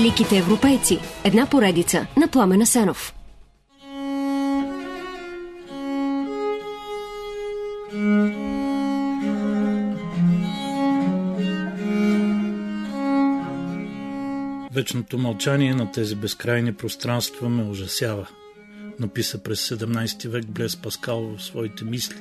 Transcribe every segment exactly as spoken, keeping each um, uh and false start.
Великите европейци. Една поредица на Пламен Асенов. Вечното мълчание на тези безкрайни пространства ме ужасява, написа през седемнайсети век Блез Паскал в своите мисли.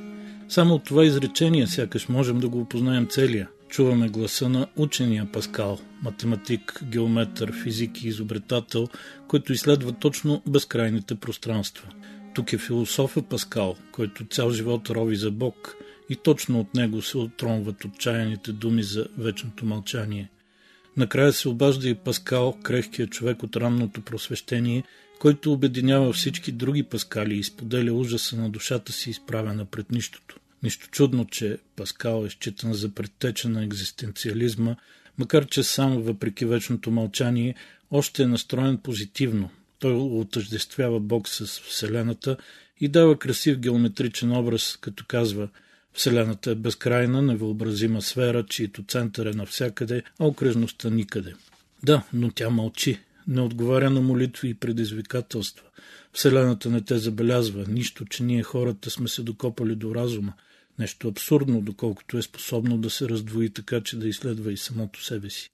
Само от това изречение сякаш можем да го опознаем целия. Чуваме гласа на учения Паскал, математик, геометър, физик и изобретател, който изследва точно безкрайните пространства. Тук е философът Паскал, който цял живот рови за Бог, и точно от него се отронват отчаяните думи за вечното мълчание. Накрая се обажда и Паскал, крехкият човек от ранното просвещение, който обединява всички други Паскали и споделя ужаса на душата си, изправена пред нищото. Нищо чудно, че Паскал е считан за предтеча на екзистенциализма, макар че сам, въпреки вечното мълчание, още е настроен позитивно. Той отъждествява Бог с Вселената и дава красив геометричен образ, като казва: Вселената е безкрайна, невъобразима сфера, чието център е навсякъде, а окръжността никъде. Да, но тя мълчи, не отговаря на молитви и предизвикателства. Вселената не те забелязва, нищо, че ние хората сме се докопали до разума. Нещо абсурдно, доколкото е способно да се раздвои така, че да изследва и самото себе си.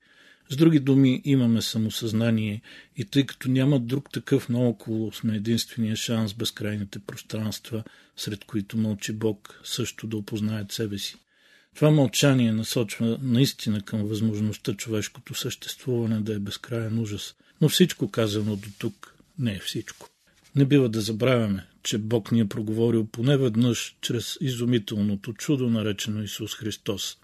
С други думи, имаме самосъзнание и тъй като няма друг такъв наоколо, сме единствения шанс безкрайните пространства, сред които мълчи Бог, също да опознаят себе си. Това мълчание насочва наистина към възможността човешкото съществуване да е безкрайен ужас, но всичко казано до тук не е всичко. Не бива да забравяме, че Бог ни е проговорил поне веднъж чрез изумителното чудо, наречено Исус Христос.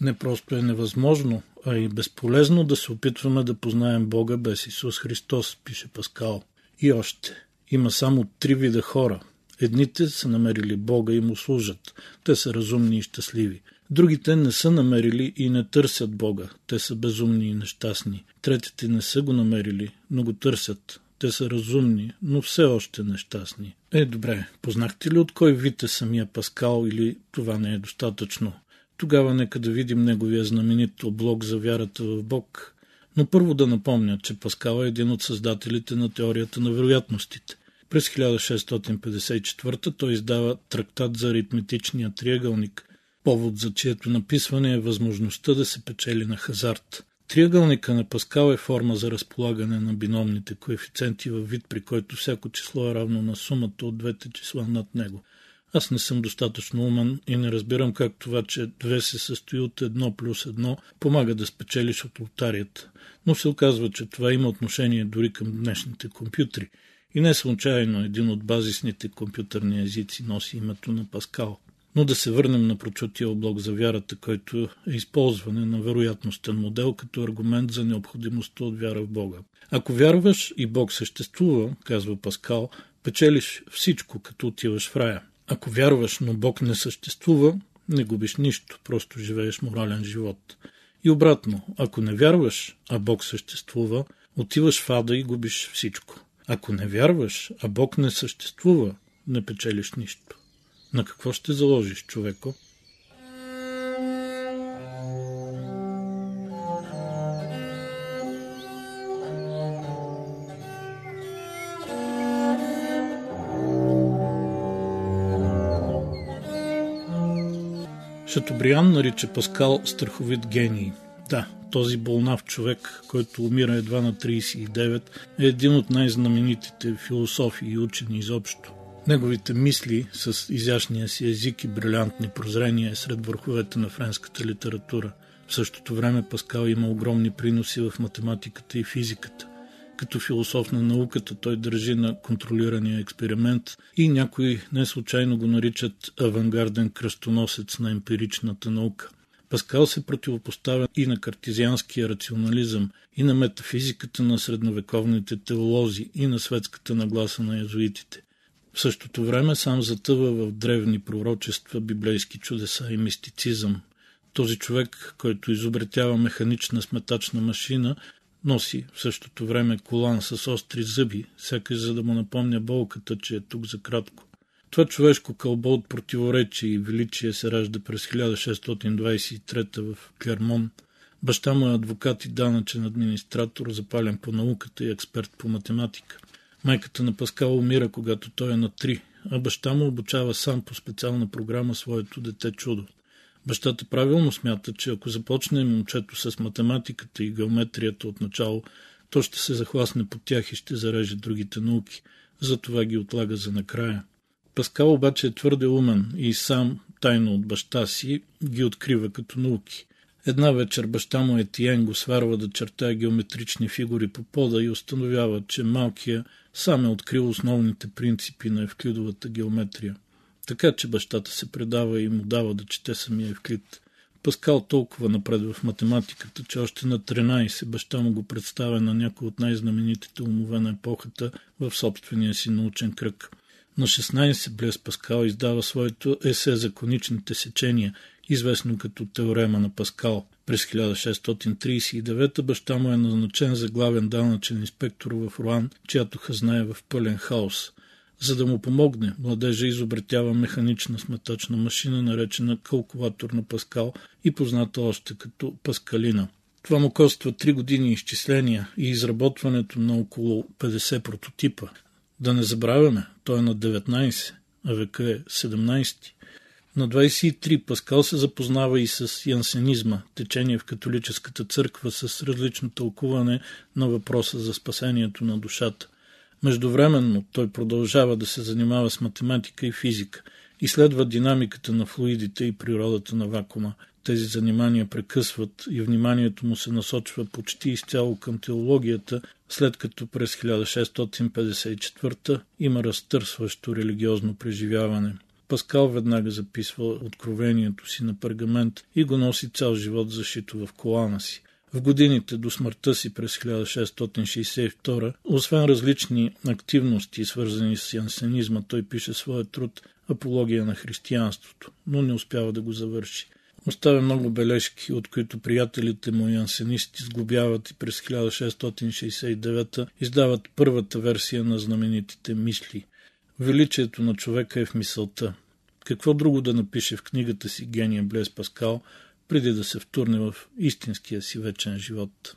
Не просто е невъзможно, а и безполезно да се опитваме да познаем Бога без Исус Христос, пише Паскал. И още, има само три вида хора. Едните са намерили Бога и му служат. Те са разумни и щастливи. Другите не са намерили и не търсят Бога. Те са безумни и нещастни. Третите не са го намерили, но го търсят. Те са разумни, но все още нещастни. Е, добре, познахте ли от кой вид е самия Паскал или това не е достатъчно? Тогава нека да видим неговия знаменит облог за вярата в Бог. Но първо да напомня, че Паскал е един от създателите на теорията на вероятностите. През хиляда шестстотин петдесет и четвърта той издава трактат за аритметичния триъгълник, повод за чието написване е възможността да се печели на хазарт. Триъгълника на Паскал е форма за разполагане на биномните коефициенти във вид, при който всяко число е равно на сумата от двете числа над него. Аз не съм достатъчно умен и не разбирам как това, че две се състои от едно плюс едно, помага да спечелиш от лотарията. Но се оказва, че това има отношение дори към днешните компютри. И не случайно един от базисните компютърни езици носи името на Паскал. Но да се върнем на прочутия облог за вярата, който е използване на вероятностен модел като аргумент за необходимостта от вяра в Бога. Ако вярваш и Бог съществува, казва Паскал, печелиш всичко, като отиваш в рая. Ако вярваш, но Бог не съществува, не губиш нищо, просто живееш морален живот. И обратно, ако не вярваш, а Бог съществува, отиваш в ада и губиш всичко. Ако не вярваш, а Бог не съществува, не печелиш нищо. На какво ще заложиш, човеко? Шатобриан нарича Паскал страховит гений. Да, този болнав човек, който умира едва на трийсет и девет, е един от най-знаменитите философи и учени изобщо. Неговите мисли с изящния си език и брилянтни прозрения е сред върховете на френската литература. В същото време Паскал има огромни приноси в математиката и физиката. Като философ на науката той държи на контролирания експеримент и някои неслучайно го наричат авангарден кръстоносец на емпиричната наука. Паскал се противопоставя и на картезианския рационализъм, и на метафизиката на средновековните теолози, и на светската нагласа на езуитите. В същото време сам затъва в древни пророчества, библейски чудеса и мистицизъм. Този човек, който изобретява механична сметачна машина, носи в същото време колан с остри зъби, сякаш за да му напомня болката, че е тук за кратко. Това човешко кълбо от противоречие и величие се ражда през хиляда шестстотин двадесет и трета в Клърмон, Баща му е адвокат и данъчен администратор, запален по науката и експерт по математика. Майката на Паскал умира, когато той е на три, а баща му обучава сам по специална програма своето дете чудо. Бащата правилно смята, че ако започне момчето с математиката и геометрията от начало, то ще се захласне по тях и ще зареже другите науки, затова ги отлага за накрая. Паскал обаче е твърде умен и сам, тайно от баща си, ги открива като науки. Една вечер баща му Етиен го сварва да чертае геометрични фигури по пода и установява, че малкия сам е открил основните принципи на евклидовата геометрия. Така че бащата се предава и му дава да чете самия Евклид. Паскал толкова напред в математиката, че още на тринайсет баща му го представя на някой от най-знаменитите умове на епохата в собствения си научен кръг. На шестнайсет Блез Паскал издава своето есе за коничните сечения, известно като Теорема на Паскал. През хиляда шестстотин трийсет и девета баща му е назначен за главен данъчен инспектор в Руан, чиято хазна е в пълен хаос. За да му помогне, младежа изобретява механична сметачна машина, наречена калкулатор на Паскал и позната още като Паскалина. Това му коства три години изчисления и изработването на около петдесет прототипа. Да не забравяме, той е на деветнайсет, а века е седемнайсети. На двайсет и три Паскал се запознава и с янсенизма, течение в католическата църква с различно тълкуване на въпроса за спасението на душата. Междувременно той продължава да се занимава с математика и физика, изследва динамиката на флуидите и природата на вакуума. Тези занимания прекъсват и вниманието му се насочва почти изцяло към теологията, след като през хиляда шестстотин петдесет и четвърта има разтърсващо религиозно преживяване. Паскал веднага записва откровението си на пергамент и го носи цял живот зашито в колана си. В годините до смъртта си през хиляда шестстотин шейсет и втора, освен различни активности, свързани с янсенизма, той пише своя труд «Апология на християнството», но не успява да го завърши. Оставя много бележки, от които приятелите му янсенисти сглобяват и през хиляда шестстотин шейсет и девета издават първата версия на знаменитите мисли. Величието на човека е в мисълта. Какво друго да напише в книгата си гения Блез Паскал, преди да се втурне в истинския си вечен живот.